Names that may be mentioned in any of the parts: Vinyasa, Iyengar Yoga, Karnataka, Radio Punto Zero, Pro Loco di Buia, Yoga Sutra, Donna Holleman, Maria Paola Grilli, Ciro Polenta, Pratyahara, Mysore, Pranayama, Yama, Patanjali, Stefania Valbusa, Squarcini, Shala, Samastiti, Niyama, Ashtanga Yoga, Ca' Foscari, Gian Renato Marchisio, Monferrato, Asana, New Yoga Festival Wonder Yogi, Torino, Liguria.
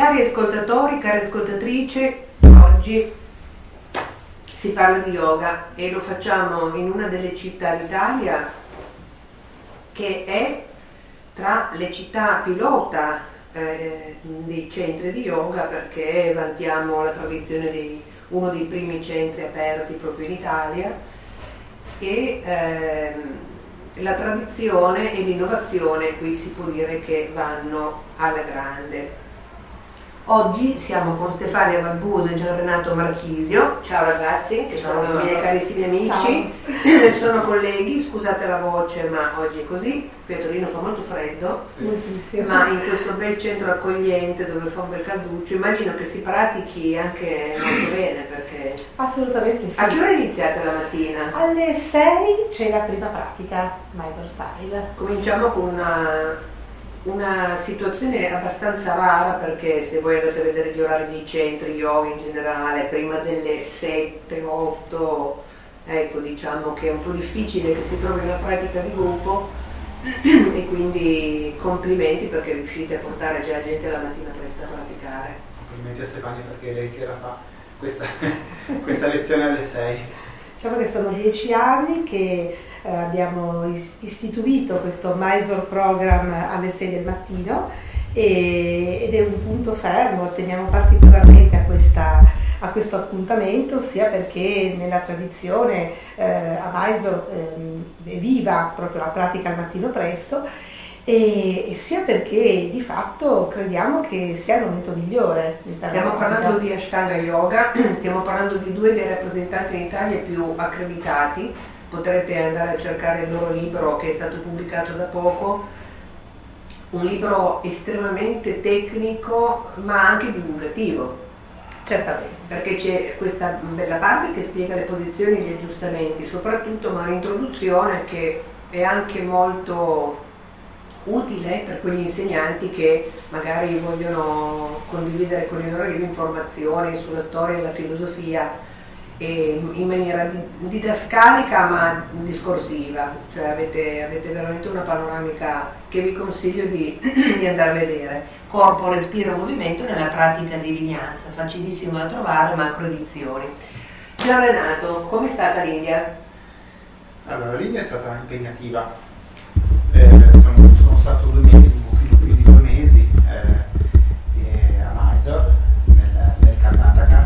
Cari ascoltatori, cari ascoltatrici, oggi si parla di yoga e lo facciamo in una delle città d'Italia che è tra le città pilota dei centri di yoga, perché vantiamo la tradizione di uno dei primi centri aperti proprio in Italia, e la tradizione e l'innovazione qui si può dire che vanno alla grande. Oggi siamo con Stefania Valbusa e Gian Renato Marchisio. Ciao ragazzi, che sono miei carissimi amici, sono colleghi, scusate la voce ma oggi è così, qui a Torino fa molto freddo, sì. Ma in questo bel centro accogliente dove fa un bel calduccio, immagino che si pratichi anche molto bene, perché... Assolutamente sì. A che ora iniziate la mattina? Alle 6 c'è la prima pratica, Mysore Style. Cominciamo con una situazione abbastanza rara, perché se voi andate a vedere gli orari dei centri yoga in generale, prima delle 7, 8, ecco, diciamo che è un po' difficile che si trovi una pratica di gruppo, e quindi complimenti perché riuscite a portare già gente la mattina presto a praticare. Complimenti a Stefania perché lei che la fa questa lezione alle 6. Diciamo che sono 10 anni che abbiamo istituito questo Mysore Program alle 6 del mattino ed è un punto fermo, teniamo particolarmente a questo appuntamento, sia perché nella tradizione a Mysore è viva proprio la pratica al mattino presto, e sia perché di fatto crediamo che sia il momento migliore. Stiamo parlando di Ashtanga Yoga, stiamo parlando di due dei rappresentanti in Italia più accreditati. Potrete andare a cercare il loro libro che è stato pubblicato da poco, un libro estremamente tecnico ma anche divulgativo. Certamente. Perché c'è questa bella parte che spiega le posizioni e gli aggiustamenti, soprattutto, ma un'introduzione che è anche molto utile per quegli insegnanti che magari vogliono condividere con i loro informazioni sulla storia e la filosofia in maniera didascalica ma discorsiva, cioè avete veramente una panoramica che vi consiglio di andare a vedere. Corpo, respiro, movimento nella pratica di Vinyasa, facilissimo da trovare, macro edizioni. Gian Renato, com'è stata l'India? Allora, l'India è stata impegnativa, sono stato 2 mesi, un pochino più di 2 mesi a Mysore, nel Karnataka,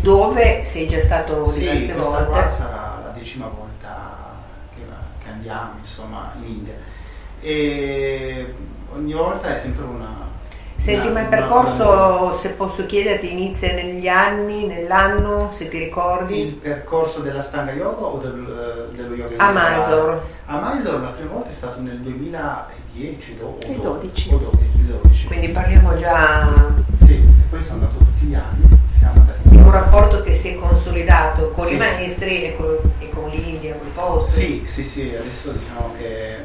dove sei già stato diverse volte. Questa sarà la 10ª volta che andiamo, insomma, in India, e ogni volta è sempre una... Senti, ma il percorso, se posso chiederti, inizia negli anni, nell'anno, se ti ricordi? Il percorso della Ashtanga Yoga o dello yoga? A Mysore. A Mysore la prima volta è stato nel 2010 o 12. Quindi parliamo già... Sì, e poi sono andato tutti gli anni, siamo andati... Un rapporto che si è consolidato con i maestri e con l'India, con i posti. Sì, adesso diciamo che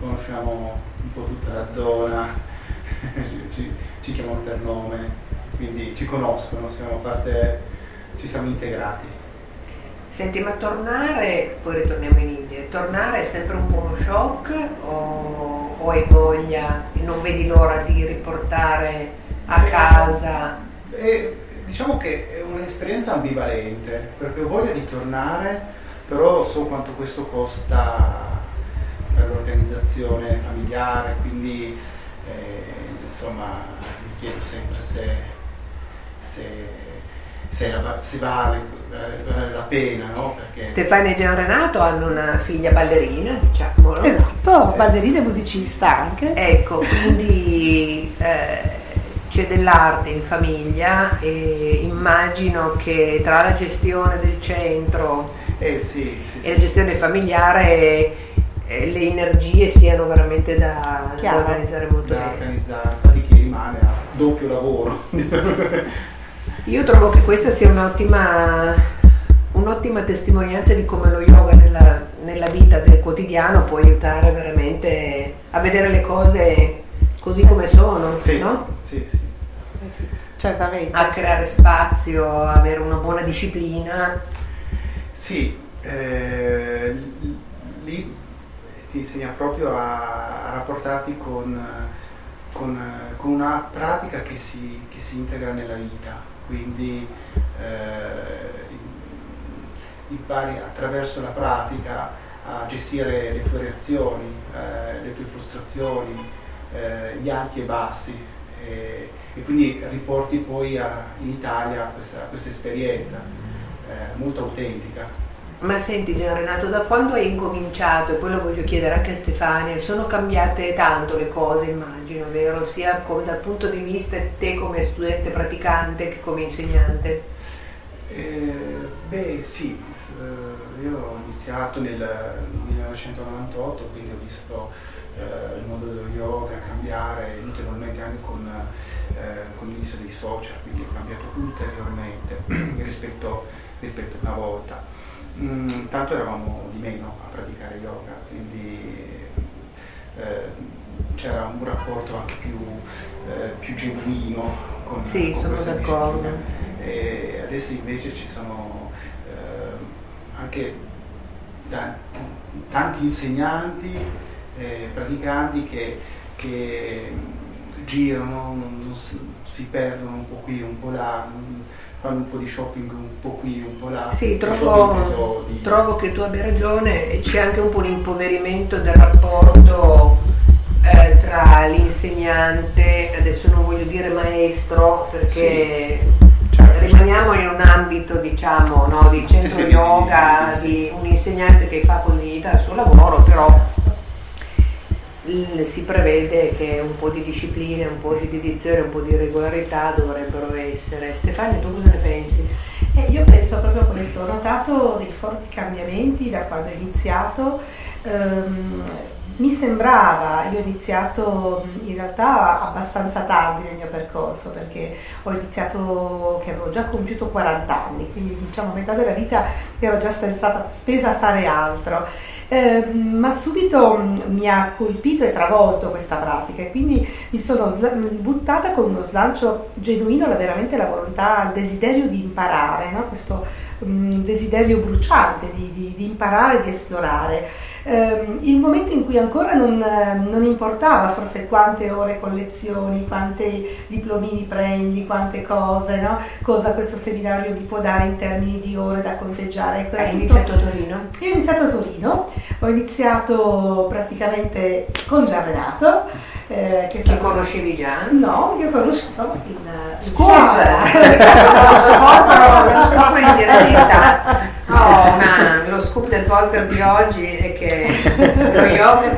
conosciamo un po' tutta la zona, ci chiamano per nome, quindi ci conoscono, ci siamo integrati. Senti, ma tornare, poi ritorniamo in India, tornare è sempre un po' uno shock o hai voglia e non vedi l'ora di riportare a casa? Diciamo che è un'esperienza ambivalente, perché ho voglia di tornare, però so quanto questo costa per l'organizzazione familiare, quindi insomma mi chiedo sempre se vale la pena, no? Perché... Stefania e Gian Renato hanno una figlia ballerina, diciamo, no? Esatto, sì. Ballerina e musicista anche. Ecco, quindi... c'è dell'arte in famiglia e immagino che tra la gestione del centro e la gestione familiare le energie siano veramente da organizzare molto bene. Da organizzare, di chi rimane a doppio lavoro. Io trovo che questa sia un'ottima testimonianza di come lo yoga nella vita del quotidiano può aiutare veramente a vedere le cose così come sono, no? Sì. Certamente. A creare spazio, a avere una buona disciplina. Sì, lì ti insegna proprio a rapportarti con con una pratica che si integra nella vita, quindi impari attraverso la pratica a gestire le tue reazioni, le tue frustrazioni, gli alti e bassi, e quindi riporti poi in Italia questa esperienza molto autentica. Ma senti Gian Renato, da quando hai incominciato, e poi lo voglio chiedere anche a Stefania, sono cambiate tanto le cose, immagino, vero? Sia dal punto di vista te come studente praticante che come insegnante? Beh sì, io ho iniziato nel 1998, quindi ho visto il mondo dello yoga cambiare ulteriormente anche con l'inizio dei social, quindi è cambiato ulteriormente rispetto a una volta. Tanto eravamo di meno a praticare yoga, quindi c'era un rapporto anche più genuino con, sì, con sono d'accordo. E adesso invece ci sono anche tanti insegnanti, praticanti che girano, si perdono un po' qui, un po' là, fanno un po' di shopping un po' qui, un po' là. Sì, trovo che tu abbia ragione, e c'è anche un po' l'impoverimento del rapporto tra l'insegnante, adesso non voglio dire maestro, perché sì, certo, rimaniamo in un ambito, diciamo, no, di centro yoga, di un insegnante che fa con dignità il suo lavoro, però si prevede che un po' di disciplina, un po' di dedizione, un po' di regolarità dovrebbero essere. Stefania, tu cosa ne pensi? Io penso proprio questo, ho notato dei forti cambiamenti da quando ho iniziato. Mi sembrava, io ho iniziato in realtà abbastanza tardi nel mio percorso, perché ho iniziato che avevo già compiuto 40 anni, quindi diciamo metà della vita ero già stata spesa a fare altro, ma subito mi ha colpito e travolto questa pratica, e quindi mi sono buttata con uno slancio genuino, veramente la volontà, il desiderio di imparare, no? Questo desiderio bruciante di imparare, di esplorare. Il momento in cui ancora non importava forse quante ore con lezioni, quanti diplomini prendi, quante cose, no? Cosa questo seminario mi può dare in termini di ore da conteggiare. Hai iniziato a Torino? Io ho iniziato a Torino, ho iniziato praticamente con Gian Renato, che conoscevi già? No, che ho conosciuto in scuola. Scuola in diretta. Lo scoop del podcast di oggi è che lo yoga,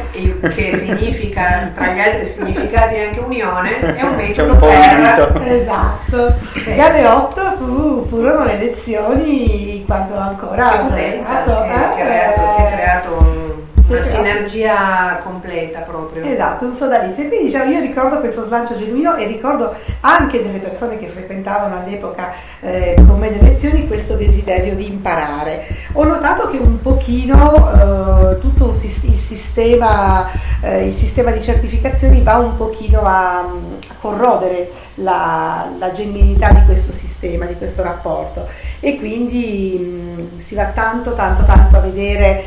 che significa tra gli altri significati anche unione, è un metodo per... Esatto. E alle 8 furono le lezioni, quando ancora... Che potenza, si è creato una sinergia completa proprio. Esatto, un sodalizio. E quindi diciamo, io ricordo questo slancio genuino, e ricordo anche delle persone che frequentavano all'epoca con me le lezioni questo desiderio di imparare. Ho notato che un pochino tutto il sistema di certificazioni va un pochino a corrodere la genuinità di questo sistema, di questo rapporto, e quindi si va tanto a vedere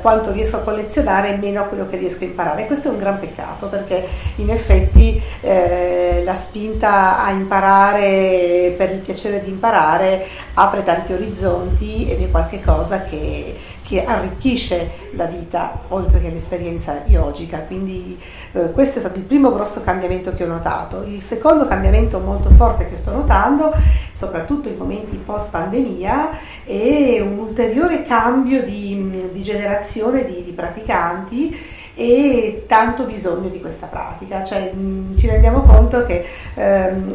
quanto riesco a collezionare e meno a quello che riesco a imparare. Questo è un gran peccato, perché in effetti la spinta a imparare per il piacere di imparare apre tanti orizzonti, ed è qualcosa che arricchisce la vita oltre che l'esperienza yogica. Quindi questo è stato il primo grosso cambiamento che ho notato. Il secondo cambiamento molto forte che sto notando, soprattutto in momenti post pandemia, è un ulteriore cambio di generazione di praticanti e tanto bisogno di questa pratica. Cioè ci rendiamo conto che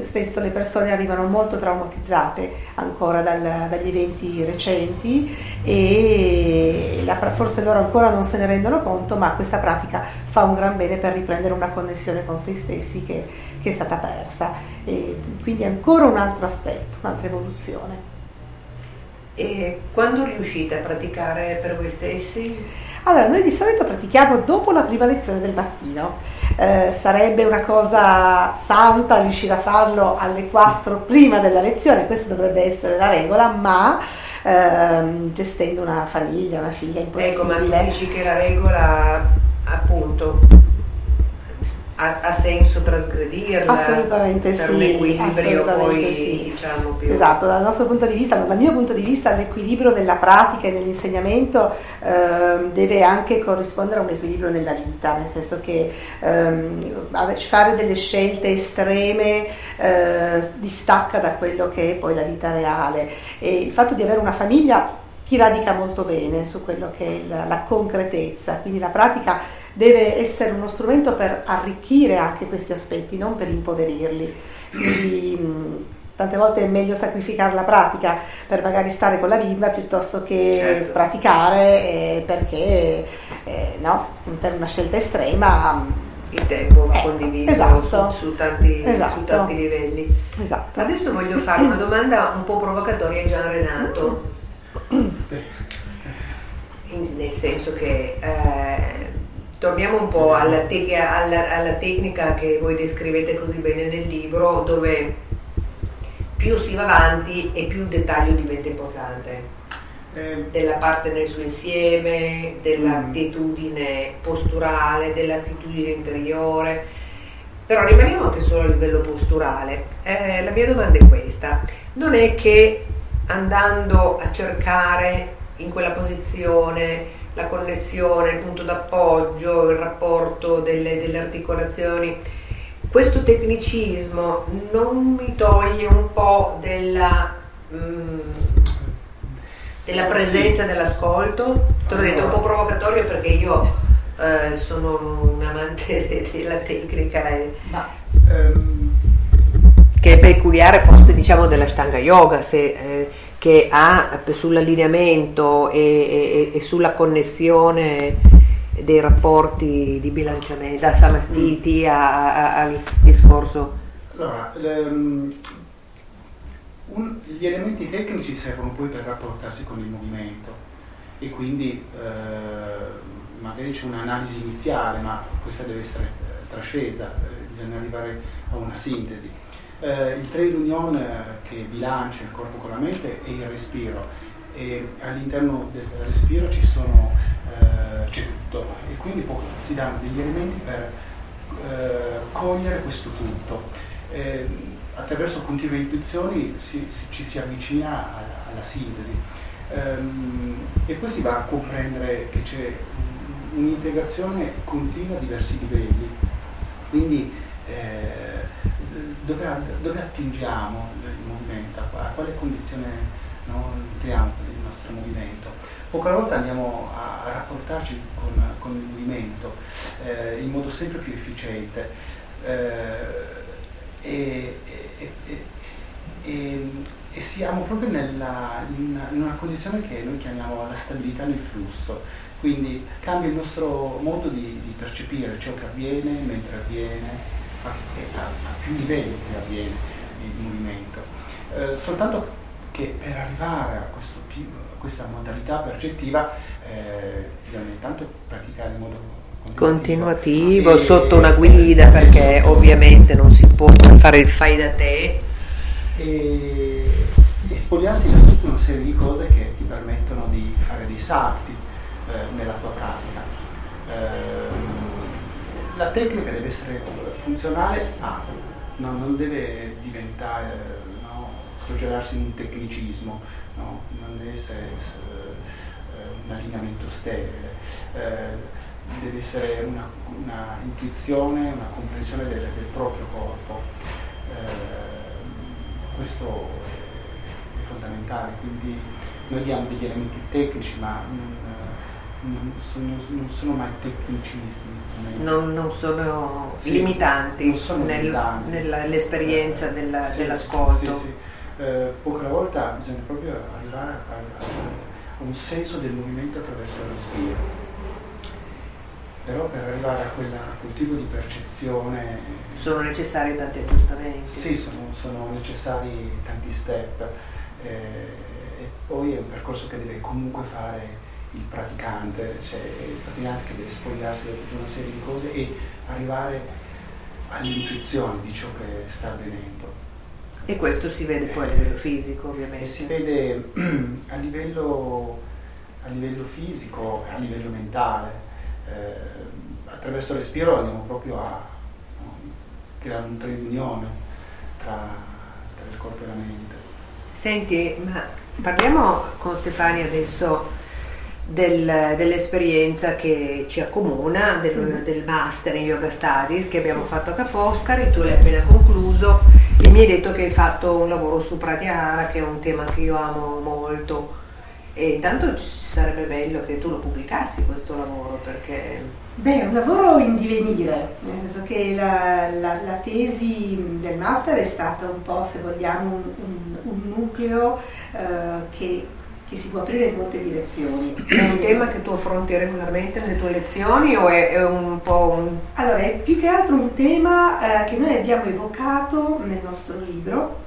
spesso le persone arrivano molto traumatizzate ancora dagli eventi recenti, e forse loro ancora non se ne rendono conto, ma questa pratica fa un gran bene per riprendere una connessione con se stessi che è stata persa, e quindi ancora un altro aspetto, un'altra evoluzione. E quando riuscite a praticare per voi stessi? Allora, noi di solito pratichiamo dopo la prima lezione del mattino. Sarebbe una cosa santa riuscire a farlo alle 4 prima della lezione, questa dovrebbe essere la regola, ma gestendo una famiglia, una figlia, è impossibile. Ecco, ma tu dici che la regola, appunto, ha senso trasgredirla? Assolutamente per sì. Per un equilibrio poi sì. diciamo più... Esatto, dal nostro punto di vista, dal mio punto di vista, l'equilibrio nella pratica e nell'insegnamento deve anche corrispondere a un equilibrio nella vita, nel senso che fare delle scelte estreme distacca da quello che è poi la vita reale, e il fatto di avere una famiglia ti radica molto bene su quello che è la concretezza, quindi la pratica deve essere uno strumento per arricchire anche questi aspetti, non per impoverirli. Quindi tante volte è meglio sacrificare la pratica per magari stare con la bimba piuttosto che certo. praticare, perché no, per una scelta estrema il tempo va condiviso esatto. Su tanti livelli. Esatto. Adesso voglio fare una domanda un po' provocatoria a Gian Renato, nel senso che torniamo un po' alla tecnica che voi descrivete così bene nel libro, dove più si va avanti e più il dettaglio diventa importante, della parte nel suo insieme, dell'attitudine posturale, dell'attitudine interiore, però rimaniamo anche solo a livello posturale. La mia domanda è questa: non è che andando a cercare in quella posizione la connessione, il punto d'appoggio, il rapporto delle articolazioni, questo tecnicismo non mi toglie un po' della presenza, dell'ascolto? Te l'ho detto, un po' provocatorio perché io sono un amante della tecnica che è peculiare forse diciamo della Ashtanga Yoga, che ha sull'allineamento e sulla connessione dei rapporti di bilanciamento, da Samastiti al discorso. Allora, gli elementi tecnici servono poi per rapportarsi con il movimento, e quindi magari c'è un'analisi iniziale, ma questa deve essere trascesa, bisogna arrivare a una sintesi. Il trade union che bilancia il corpo con la mente è il respiro, e all'interno del respiro c'è tutto, e quindi si danno degli elementi per cogliere questo tutto. Attraverso continue intuizioni ci si avvicina alla sintesi, e poi si va a comprendere che c'è un'integrazione continua a diversi livelli, quindi dove attingiamo il movimento, a quale condizione entriamo il nostro movimento. Poco alla volta andiamo a rapportarci con il movimento in modo sempre più efficiente, e siamo proprio in una condizione che noi chiamiamo la stabilità nel flusso. Quindi cambia il nostro modo di percepire ciò che avviene mentre avviene, a più livelli che avviene il movimento, soltanto che per arrivare a questa modalità percettiva bisogna intanto praticare in modo continuativo sotto una guida, perché ovviamente non si può fare il fai da te, e spogliarsi da tutta una serie di cose che ti permettono di fare dei salti nella tua pratica. La tecnica deve essere funzionale, non deve diventare, progelarsi in un tecnicismo, non deve essere un allineamento sterile, deve essere una intuizione, una comprensione del proprio corpo. Questo è fondamentale, quindi noi diamo degli elementi tecnici, ma non sono mai tecnicismi, non sono limitanti nell'esperienza dell'ascolto. Poco alla volta bisogna proprio arrivare a un senso del movimento attraverso il respiro, però per arrivare a quel tipo di percezione sono necessari tanti aggiustamenti. Sì, sono necessari tanti step, e poi è un percorso che deve comunque fare il praticante che deve spogliarsi da tutta una serie di cose e arrivare all'intuizione di ciò che sta avvenendo. E questo si vede poi a livello fisico, ovviamente. E si vede a livello fisico, a livello mentale. Attraverso il respiro andiamo proprio a creare un triunione tra il corpo e la mente. Senti, ma parliamo con Stefania adesso dell'esperienza che ci accomuna, del master in yoga studies che abbiamo fatto a Ca' Foscari. Tu l'hai appena concluso e mi hai detto che hai fatto un lavoro su Pratyahara, che è un tema che io amo molto, e tanto sarebbe bello che tu lo pubblicassi questo lavoro, perché è un lavoro in divenire, nel senso che la tesi del master è stata un po', se vogliamo, un nucleo che si può aprire in molte direzioni. È un tema che tu affronti regolarmente nelle tue lezioni o è un po' un... Allora, è più che altro un tema che noi abbiamo evocato nel nostro libro,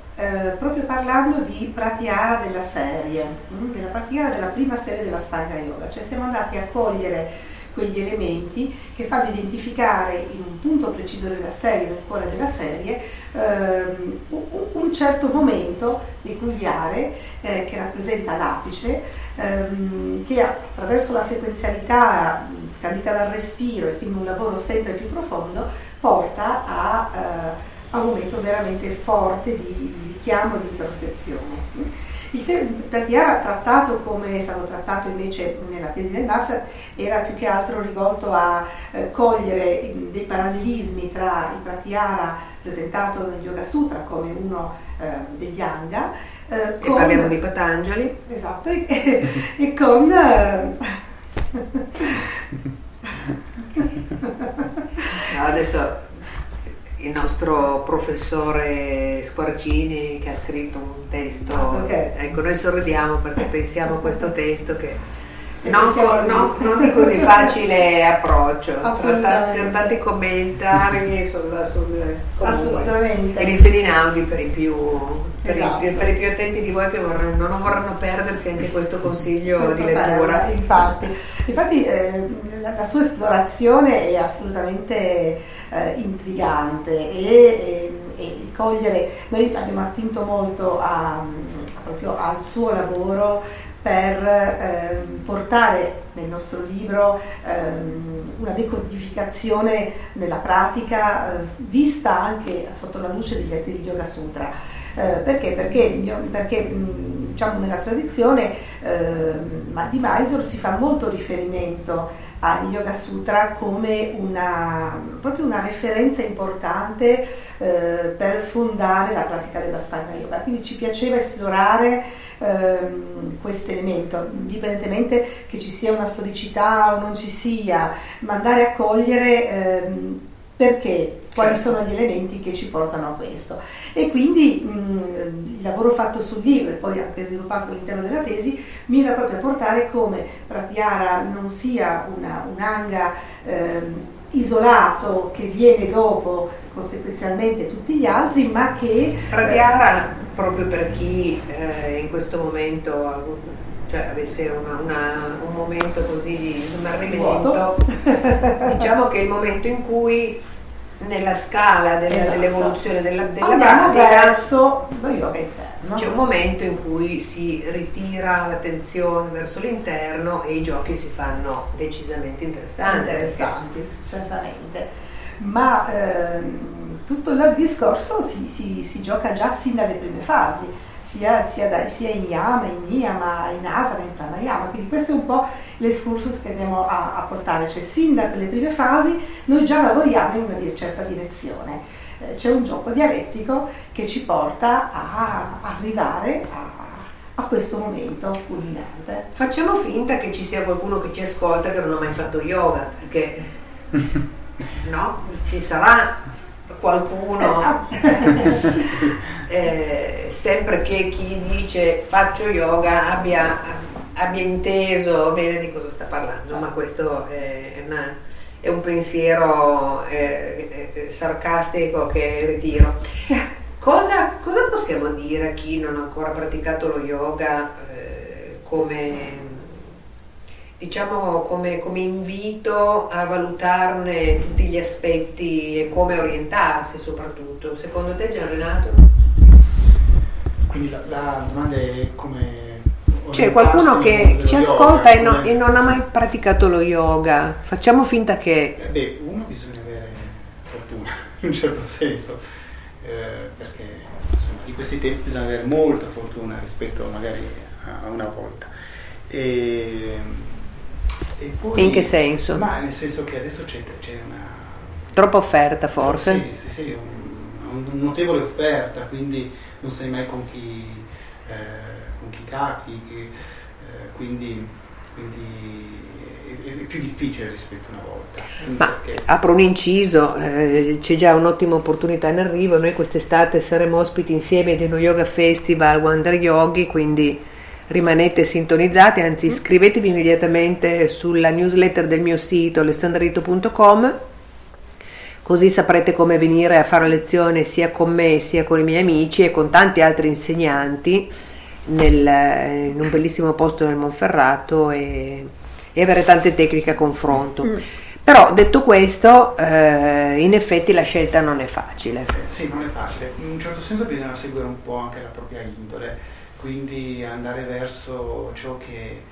proprio parlando di Pratyahara della serie, della Pratyahara della prima serie della Ashtanga Yoga, cioè siamo andati a cogliere quegli elementi che fanno identificare in un punto preciso della serie, del cuore della serie, un certo momento peculiare che rappresenta l'apice, che attraverso la sequenzialità scandita dal respiro e quindi un lavoro sempre più profondo porta a un momento veramente forte di richiamo, di introspezione. Il Pratyahara trattato come è stato trattato invece nella tesi del master era più che altro rivolto a cogliere dei parallelismi tra il Pratyahara presentato nel Yoga Sutra come uno degli Anga, e parliamo di Patanjali, esatto, e con no, adesso il nostro professore Squarcini, che ha scritto un testo, ecco, noi sorridiamo perché pensiamo a questo testo che non di così facile approccio, tra tanti commentari assolutamente, e lezioni inaudi per i più per i più attenti di voi che non vorranno perdersi anche questo consiglio di lettura. Infatti la sua esplorazione è assolutamente intrigante e il cogliere, noi abbiamo attinto molto proprio al suo lavoro per portare nel nostro libro una decodificazione della pratica vista anche sotto la luce degli Yoga Sutra. Perché diciamo nella tradizione di Mysore si fa molto riferimento al Yoga Sutra come proprio una referenza importante per fondare la pratica della Ashtanga Yoga, quindi ci piaceva esplorare questo elemento, indipendentemente che ci sia una storicità o non ci sia, ma andare a cogliere perché quali sono gli elementi che ci portano a questo. E quindi il lavoro fatto sul libro e poi anche sviluppato all'interno della tesi mira proprio a portare come Pratyahara non sia un anga isolato che viene dopo conseguenzialmente tutti gli altri, ma che Pratyahara, proprio per chi in questo momento, cioè, avesse un momento così di smarrimento, diciamo che è il momento in cui nella scala dell'evoluzione della pratica c'è un momento in cui si ritira l'attenzione verso l'interno e i giochi si fanno decisamente interessanti certamente, ma tutto il discorso si gioca già sin dalle prime fasi, sia in Yama, in Niyama, in Asana, in Pranayama, quindi questo è un po' l'escursus che andiamo a portare, cioè sin dalle prime fasi noi già lavoriamo in una certa direzione, c'è un gioco dialettico che ci porta a arrivare a questo momento culminante. Facciamo finta che ci sia qualcuno che ci ascolta che non ha mai fatto yoga, perché no, ci sarà qualcuno sempre che chi dice faccio yoga abbia inteso bene di cosa sta parlando, sì. Ma questo è un pensiero sarcastico che ritiro. Cosa possiamo dire a chi non ha ancora praticato lo yoga come invito a valutarne tutti gli aspetti e come orientarsi soprattutto? Secondo te, Gian Renato? Quindi la domanda è come... C'è qualcuno che ci ascolta e non ha mai praticato lo yoga, facciamo finta che... uno bisogna avere fortuna. in un certo senso, perché insomma, di questi tempi bisogna avere molta fortuna rispetto magari a una volta. E poi, in che senso? Ma nel senso che adesso c'è una... Troppa offerta forse? Sì, un notevole offerta, quindi non sai mai con chi capi, quindi è più difficile rispetto a una volta. Ma perché... apro un inciso, c'è già un'ottima opportunità in arrivo, noi quest'estate saremo ospiti insieme del New Yoga Festival Wonder Yogi, quindi... rimanete sintonizzati, anzi iscrivetevi immediatamente sulla newsletter del mio sito alessandrarito.com, così saprete come venire a fare lezione sia con me sia con i miei amici e con tanti altri insegnanti in un bellissimo posto nel Monferrato e avere tante tecniche a confronto. Però detto questo, in effetti la scelta non è facile. Sì, non è facile, in un certo senso bisogna seguire un po' anche la propria indole, quindi andare verso ciò che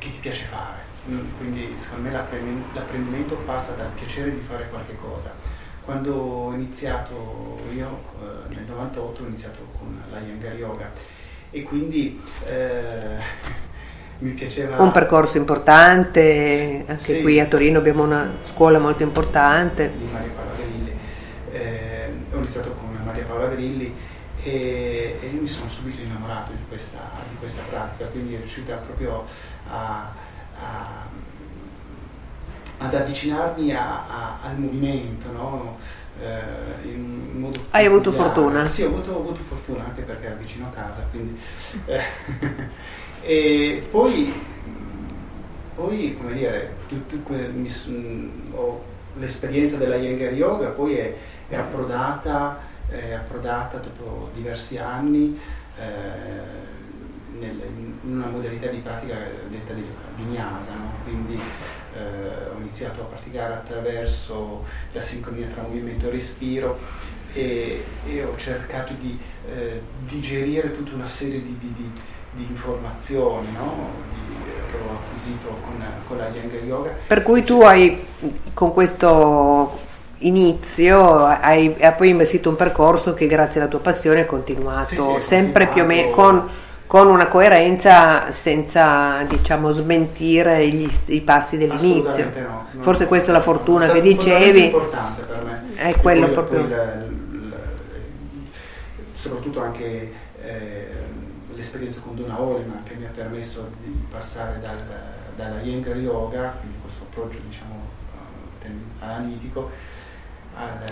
ti piace fare. Quindi secondo me l'apprendimento passa dal piacere di fare qualche cosa. Quando ho iniziato io nel 98 ho iniziato con la Iyengar Yoga e quindi mi piaceva un percorso importante, sì, anche sì. Qui a Torino abbiamo una scuola molto importante di Maria Paola Grilli, ho iniziato con Maria Paola Grilli e io mi sono subito innamorato di questa pratica, quindi è riuscita proprio ad avvicinarmi al movimento, no? In modo Hai avuto fortuna? Sì, ho avuto fortuna anche perché era vicino a casa, quindi e poi come dire l'esperienza della Iyengar Yoga poi è approdata dopo diversi anni in una modalità di pratica detta di Vinyasa, no? Quindi ho iniziato a praticare attraverso la sincronia tra movimento e respiro e ho cercato di digerire tutta una serie di informazioni, no? Che ho acquisito con la Iyengar Yoga. Per cui tu hai con questo... inizio, hai poi investito un percorso che grazie alla tua passione è continuato, sì, sempre continuato. Più o meno con una coerenza senza diciamo smentire i passi dell'inizio. No, forse questa è la fortuna che dicevi, è importante per me. È quello poi, proprio soprattutto anche l'esperienza con Donna Holleman che mi ha permesso di passare dalla Iyengar Yoga, quindi questo approccio diciamo analitico.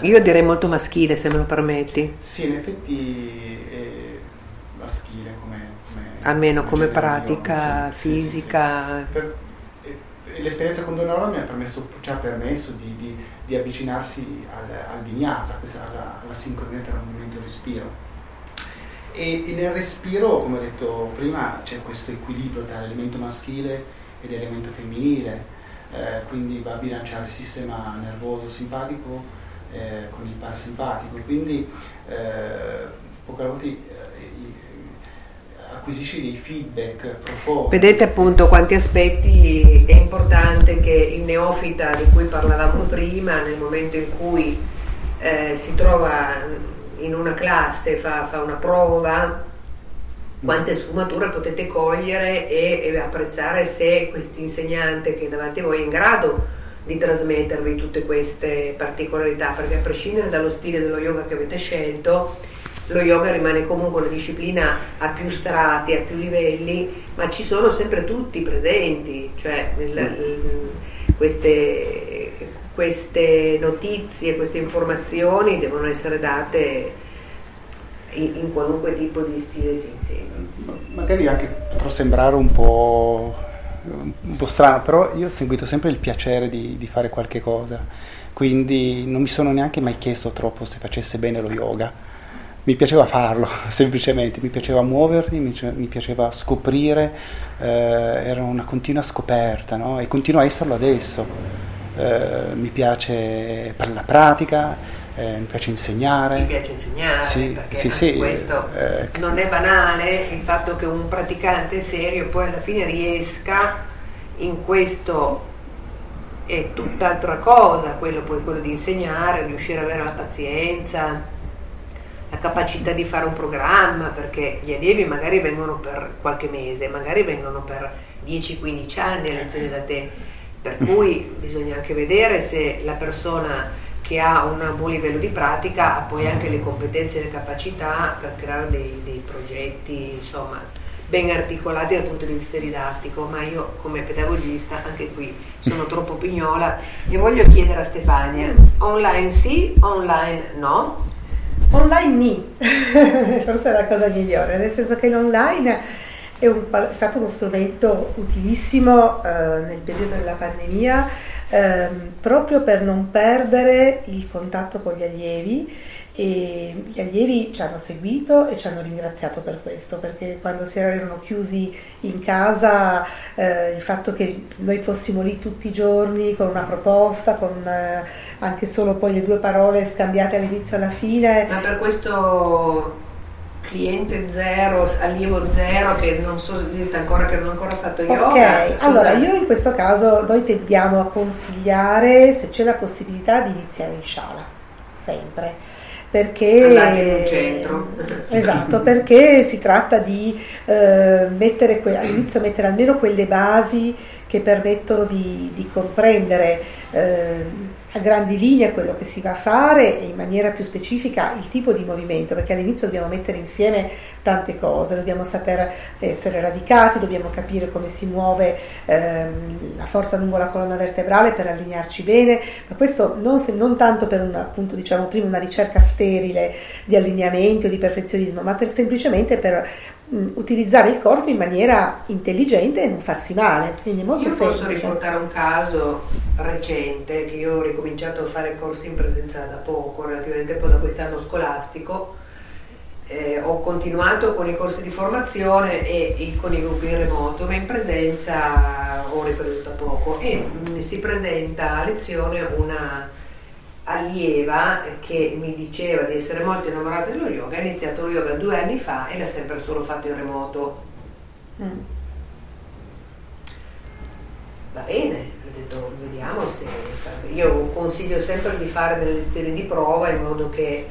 Io direi molto maschile, se me lo permetti. Sì, in effetti è maschile come almeno come pratica fisica. Sì. L'esperienza con Donna Holleman ci ha permesso di avvicinarsi al Vinyasa, alla sincronia tra movimento e respiro. E nel respiro, come ho detto prima, c'è questo equilibrio tra l'elemento maschile ed elemento femminile, quindi va a bilanciare il sistema nervoso simpatico con il parasimpatico, quindi poche volte acquisisci dei feedback profondi. Vedete appunto quanti aspetti è importante che il neofita di cui parlavamo prima, nel momento in cui si trova in una classe, fa una prova, quante sfumature potete cogliere e apprezzare se questo insegnante che è davanti a voi è in grado di trasmettervi tutte queste particolarità, perché a prescindere dallo stile dello yoga che avete scelto, lo yoga rimane comunque una disciplina a più strati, a più livelli, ma ci sono sempre tutti presenti, cioè queste notizie, queste informazioni devono essere date in qualunque tipo di stile si insegna. Magari anche potrò sembrare un po' strano, però io ho seguito sempre il piacere di fare qualche cosa, quindi non mi sono neanche mai chiesto troppo se facesse bene lo yoga, mi piaceva farlo semplicemente, mi piaceva muovermi, mi piaceva scoprire, era una continua scoperta, no? E continua a esserlo adesso, mi piace per la pratica, mi piace insegnare. Ti piace insegnare, sì, perché sì, questo non è banale, il fatto che un praticante serio poi alla fine riesca in questo è tutt'altra cosa quello, poi, quello di insegnare, riuscire ad avere la pazienza, la capacità di fare un programma, perché gli allievi magari vengono per qualche mese, magari vengono per 10-15 anni a lezioni da te, per cui bisogna anche vedere se la persona che ha un buon livello di pratica ha poi anche le competenze e le capacità per creare dei progetti, insomma, ben articolati dal punto di vista didattico. Ma io come pedagogista anche qui sono troppo pignola e voglio chiedere a Stefania: online sì, online no? Online ni, forse è la cosa migliore, nel senso che l'online è stato uno strumento utilissimo nel periodo della pandemia, proprio per non perdere il contatto con gli allievi. E gli allievi ci hanno seguito e ci hanno ringraziato per questo, perché quando si erano chiusi in casa, il fatto che noi fossimo lì tutti i giorni con una proposta, con anche solo poi le due parole scambiate all'inizio e alla fine. Ma per questo cliente zero, allievo zero, che non so se esiste ancora, che non ho ancora fatto yoga. Ok, allora io in questo caso noi tendiamo a consigliare, se c'è la possibilità, di iniziare in shala, sempre. Perché andate in un centro, esatto, perché si tratta di mettere almeno quelle basi che permettono di comprendere a grandi linee quello che si va a fare e in maniera più specifica il tipo di movimento, perché all'inizio dobbiamo mettere insieme tante cose, dobbiamo saper essere radicati, dobbiamo capire come si muove la forza lungo la colonna vertebrale per allinearci bene, ma questo non tanto per appunto, diciamo prima, una ricerca sterile di allineamento e di perfezionismo, ma per semplicemente per utilizzare il corpo in maniera intelligente e non farsi male. Quindi è molto semplice. Posso riportare un caso recente, che io ho ricominciato a fare corsi in presenza da poco, relativamente poco, da quest'anno scolastico. Ho continuato con i corsi di formazione e con i gruppi in remoto, ma in presenza ho ripreso da poco, e si presenta a lezione una allieva che mi diceva di essere molto innamorata dello yoga, ha iniziato lo yoga 2 anni fa e l'ha sempre solo fatto in remoto. Va bene, ho detto vediamo se... Io consiglio sempre di fare delle lezioni di prova in modo che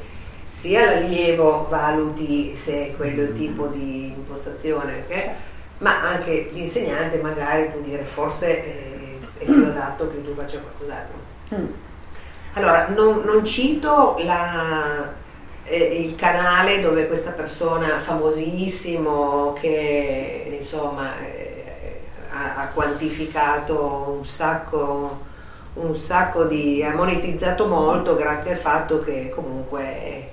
sia l'allievo valuti se è quello tipo di impostazione, ma anche l'insegnante magari può dire forse è più adatto che tu faccia qualcos'altro. Allora, non cito il canale dove questa persona famosissimo, che insomma ha quantificato un sacco di... ha monetizzato molto grazie al fatto che comunque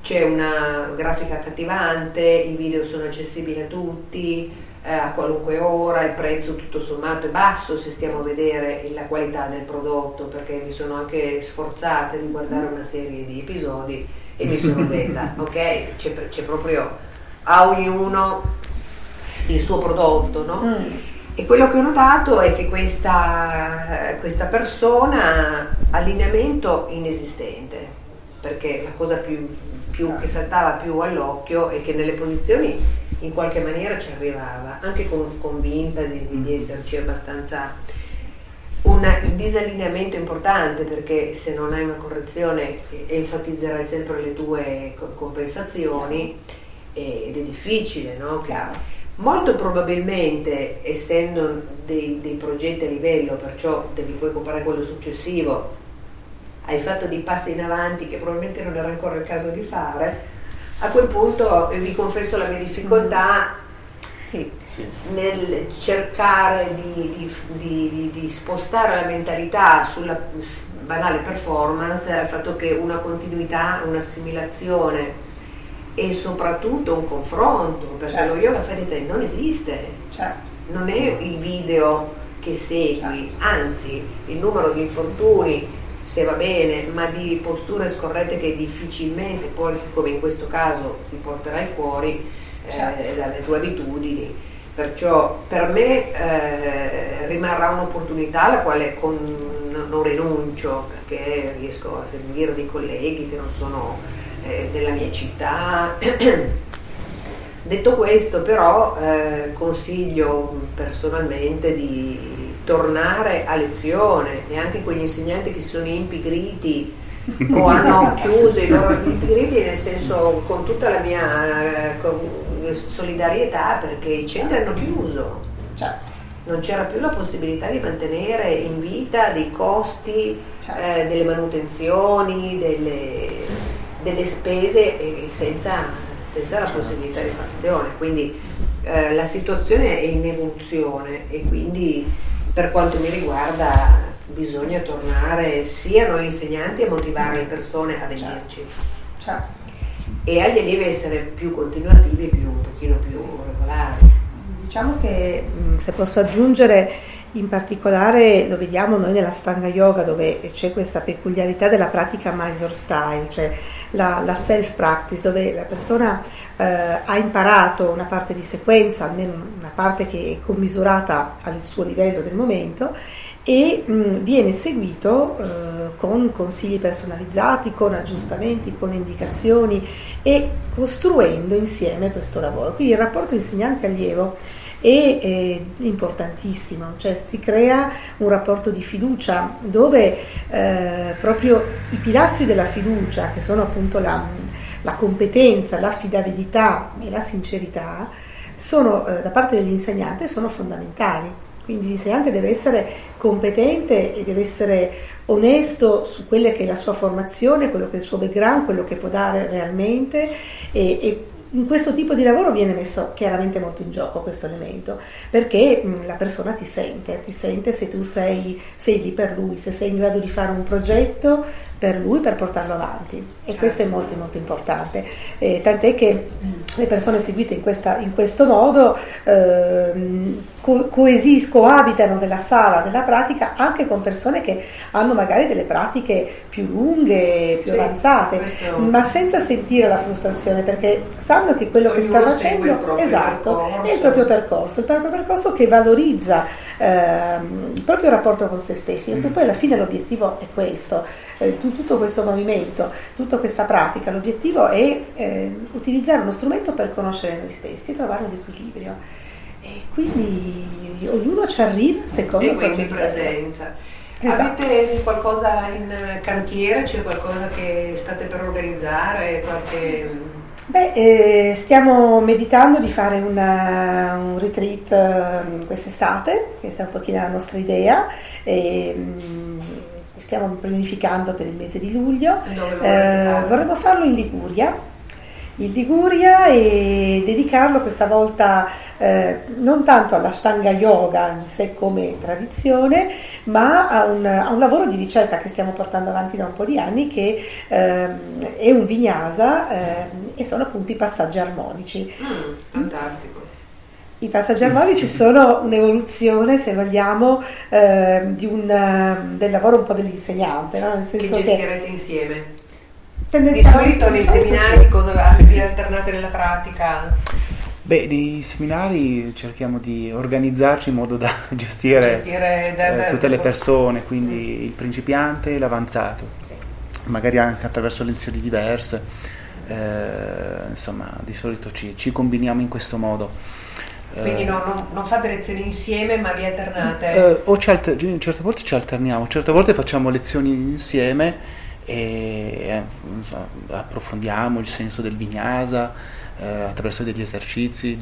c'è una grafica accattivante, i video sono accessibili a tutti, a qualunque ora, il prezzo tutto sommato è basso se stiamo a vedere la qualità del prodotto, perché mi sono anche sforzata di guardare una serie di episodi e mi sono detta ok, c'è proprio a ognuno il suo prodotto, no? E quello che ho notato è che questa persona allineamento inesistente, perché la cosa più che saltava più all'occhio è che nelle posizioni in qualche maniera ci arrivava, anche convinta di esserci abbastanza. Un disallineamento importante, perché se non hai una correzione enfatizzerai sempre le tue compensazioni ed è difficile, no? Molto probabilmente, essendo dei progetti a livello, perciò devi poi comprare quello successivo, hai fatto dei passi in avanti che probabilmente non era ancora il caso di fare. A quel punto vi confesso la mia difficoltà nel cercare di spostare la mentalità sulla banale performance, al fatto che una continuità, un'assimilazione e soprattutto un confronto, perché lo yoga non esiste, non è il video che segui, anzi il numero di infortuni, se va bene, ma di posture scorrette che difficilmente poi, come in questo caso, ti porterai fuori dalle tue abitudini. Perciò per me rimarrà un'opportunità alla quale non rinuncio, perché riesco a seguire dei colleghi che non sono della mia città. Detto questo, però consiglio personalmente di tornare a lezione, e anche quegli insegnanti che si sono impigriti o hanno chiuso i loro impigriti, nel senso, con tutta la mia solidarietà, perché i centri hanno chiuso, certo. Non c'era più la possibilità di mantenere in vita dei costi, certo. Delle manutenzioni, delle spese, senza la possibilità di fazione, quindi la situazione è in evoluzione, e quindi per quanto mi riguarda bisogna tornare sia noi insegnanti a motivare le persone a venirci, certo. E agli allievi essere più continuativi e un pochino più regolari. Diciamo che, se posso aggiungere, in particolare lo vediamo noi nella Ashtanga Yoga, dove c'è questa peculiarità della pratica Mysore Style, cioè la self practice, dove la persona ha imparato una parte di sequenza, almeno una parte che è commisurata al suo livello del momento, e viene seguito con consigli personalizzati, con aggiustamenti, con indicazioni, e costruendo insieme questo lavoro. Quindi il rapporto insegnante-allievo è importantissimo, cioè si crea un rapporto di fiducia, dove proprio i pilastri della fiducia, che sono appunto la competenza, l'affidabilità e la sincerità, sono da parte dell'insegnante sono fondamentali. Quindi l'insegnante deve essere competente e deve essere onesto su quella che è la sua formazione, quello che è il suo background, quello che può dare realmente, e in questo tipo di lavoro viene messo chiaramente molto in gioco questo elemento, perché la persona ti sente se tu sei lì per lui, se sei in grado di fare un progetto per lui, per portarlo avanti, e questo è molto molto importante, tant'è che le persone seguite in questo modo coabitano nella sala, nella pratica, anche con persone che hanno magari delle pratiche più lunghe, più avanzate, ma senza sentire la frustrazione, perché sanno che quello che sta facendo è il proprio percorso che valorizza il proprio rapporto con se stessi, perché poi alla fine l'obiettivo è questo. Tutto questo movimento, tutta questa pratica, l'obiettivo è utilizzare uno strumento per conoscere noi stessi e trovare un equilibrio, e quindi ognuno ci arriva secondo quello che presenza. Esatto. Avete qualcosa in cantiere? C'è qualcosa che state per organizzare? Stiamo meditando di fare un retreat quest'estate, questa è un pochino la nostra idea, stiamo pianificando per il mese di luglio. Vorremmo farlo in Liguria e dedicarlo questa volta non tanto all'Ashtanga Yoga in sé come tradizione, ma a un lavoro di ricerca che stiamo portando avanti da un po' di anni, che è un Vinyasa, e sono appunto i passaggi armonici. Fantastico. I passaggi armonici sono un'evoluzione, se vogliamo, del lavoro un po' dell'insegnante, no? Nel senso che gestirete insieme. Di solito nei seminari cosa alternate nella pratica? Nei seminari cerchiamo di organizzarci in modo da gestire tutte le persone, quindi il principiante e l'avanzato, sì. Magari anche attraverso lezioni diverse, insomma di solito ci combiniamo in questo modo. Quindi non fate lezioni insieme, ma vi alternate? Certe volte ci alterniamo, certe volte facciamo lezioni insieme e approfondiamo il senso del Vinyasa attraverso degli esercizi,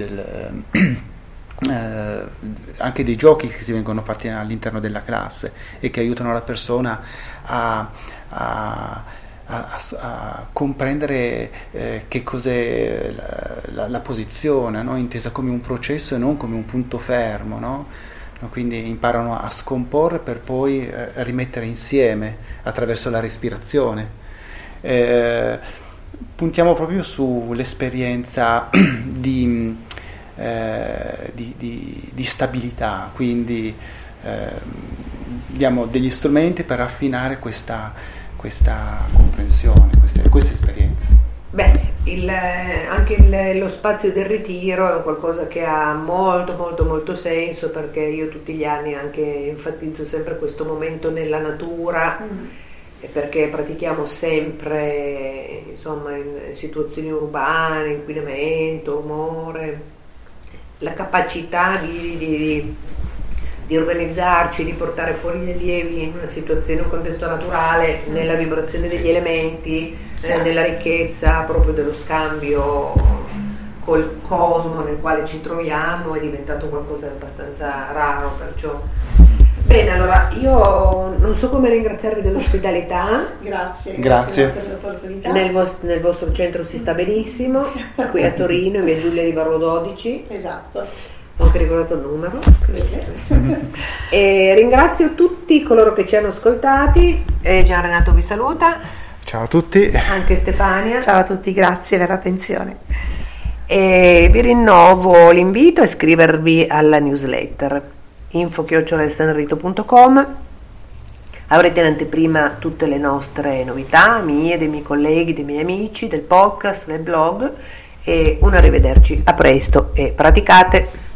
anche dei giochi che si vengono fatti all'interno della classe e che aiutano la persona a comprendere che cos'è la posizione, no? Intesa come un processo e non come un punto fermo, no? Quindi imparano a scomporre per poi rimettere insieme attraverso la respirazione. Puntiamo proprio sull'esperienza di stabilità, quindi diamo degli strumenti per affinare questa comprensione, questa esperienza. Anche lo spazio del ritiro è qualcosa che ha molto molto molto senso, perché io tutti gli anni anche enfatizzo sempre questo momento nella natura, perché pratichiamo sempre, insomma, in situazioni urbane, inquinamento, rumore, la capacità di di organizzarci, di portare fuori gli allievi in una situazione, in un contesto naturale, nella vibrazione degli elementi, nella ricchezza proprio dello scambio col cosmo nel quale ci troviamo, è diventato qualcosa di abbastanza raro, perciò. Bene, allora io non so come ringraziarvi dell'ospitalità. Grazie anche per l'opportunità. Nel vostro centro si sta benissimo, qui a Torino, in via Giulia di Barolo 12. Esatto. Ho anche ricordato il numero. E ringrazio tutti coloro che ci hanno ascoltati. E Gian Renato vi saluta. Ciao a tutti. Anche Stefania. Ciao a tutti, grazie per l'attenzione. E vi rinnovo l'invito a iscrivervi alla newsletter info@sanrito.com. Avrete in anteprima tutte le nostre novità, mie, dei miei colleghi, dei miei amici, del podcast, del blog, e un arrivederci a presto e praticate.